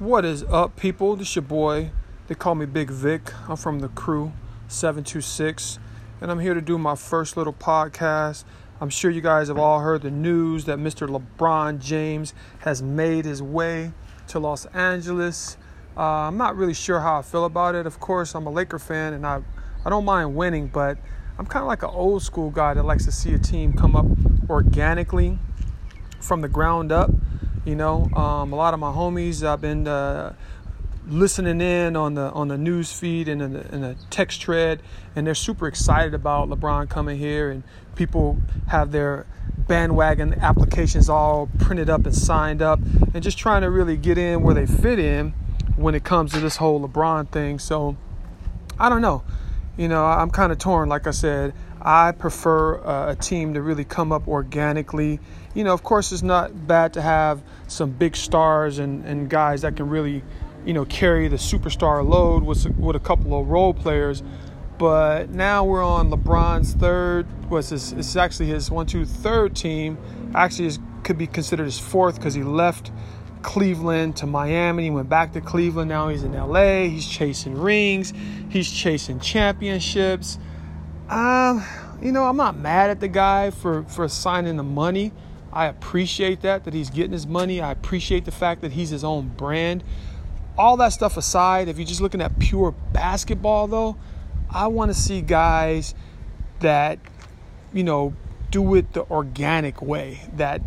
What is up, people? This your boy. They call me Big Vic. I'm from the crew 726, and I'm here to do my first little podcast. I'm sure you guys have all heard the news that Mr. LeBron James has made his way to Los Angeles. I'm not really sure how I feel about it. Of course, I'm a Laker fan, and I don't mind winning, but I'm kind of like an old school guy that likes to see a team come up organically from the ground up. You know, a lot of my homies, I've been listening in on the news feed and in the text thread, and they're super excited about LeBron coming here, and people have their bandwagon applications all printed up and signed up and just trying to really get in where they fit in when it comes to this whole LeBron thing. So I don't know. You know, I'm kind of torn. Like I said, I prefer a team to really come up organically. You know, of course, it's not bad to have some big stars and guys that can really, you know, carry the superstar load with a couple of role players. But now we're on LeBron's third team. Actually, it could be considered his fourth because he left Cleveland to Miami. He went back to Cleveland. Now he's in LA. He's chasing rings. He's chasing championships. You know, I'm not mad at the guy for signing the money. I appreciate that he's getting his money. I appreciate the fact that he's his own brand. All that stuff aside, if you're just looking at pure basketball, though, I want to see guys that, you know, do it the organic way, that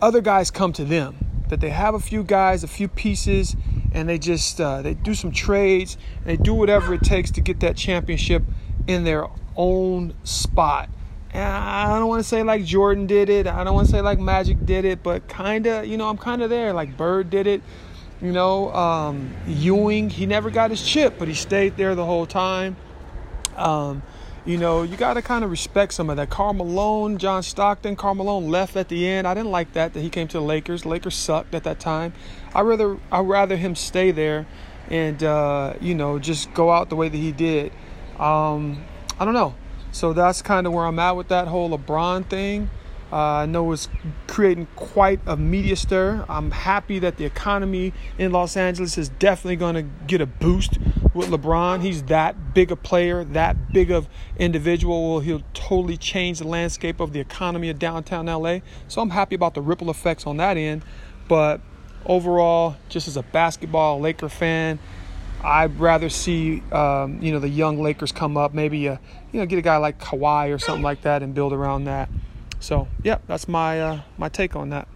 other guys come to them, that they have a few guys, a few pieces, and they just they do some trades, and they do whatever it takes to get that championship in their own spot. And I don't want to say like Jordan did it. I don't want to say like Magic did it, but kind of, you know, I'm kind of there. Like Bird did it, you know. Ewing, he never got his chip, but he stayed there the whole time. You know, you got to kind of respect some of that. Karl Malone, John Stockton. Karl Malone left at the end. I didn't like that he came to the Lakers. The Lakers sucked at that time. I'd rather him stay there and, you know, just go out the way that he did. I don't know. So that's kind of where I'm at with that whole LeBron thing. I know it's creating quite a media stir. I'm happy that the economy in Los Angeles is definitely going to get a boost with LeBron. He's that big a player, that big of individual. He'll totally change the landscape of the economy of downtown LA. So I'm happy about the ripple effects on that end. But overall, just as a basketball Laker fan, I'd rather see, you know, the young Lakers come up, maybe, you know, get a guy like Kawhi or something like that and build around that. So, yeah, that's my take on that.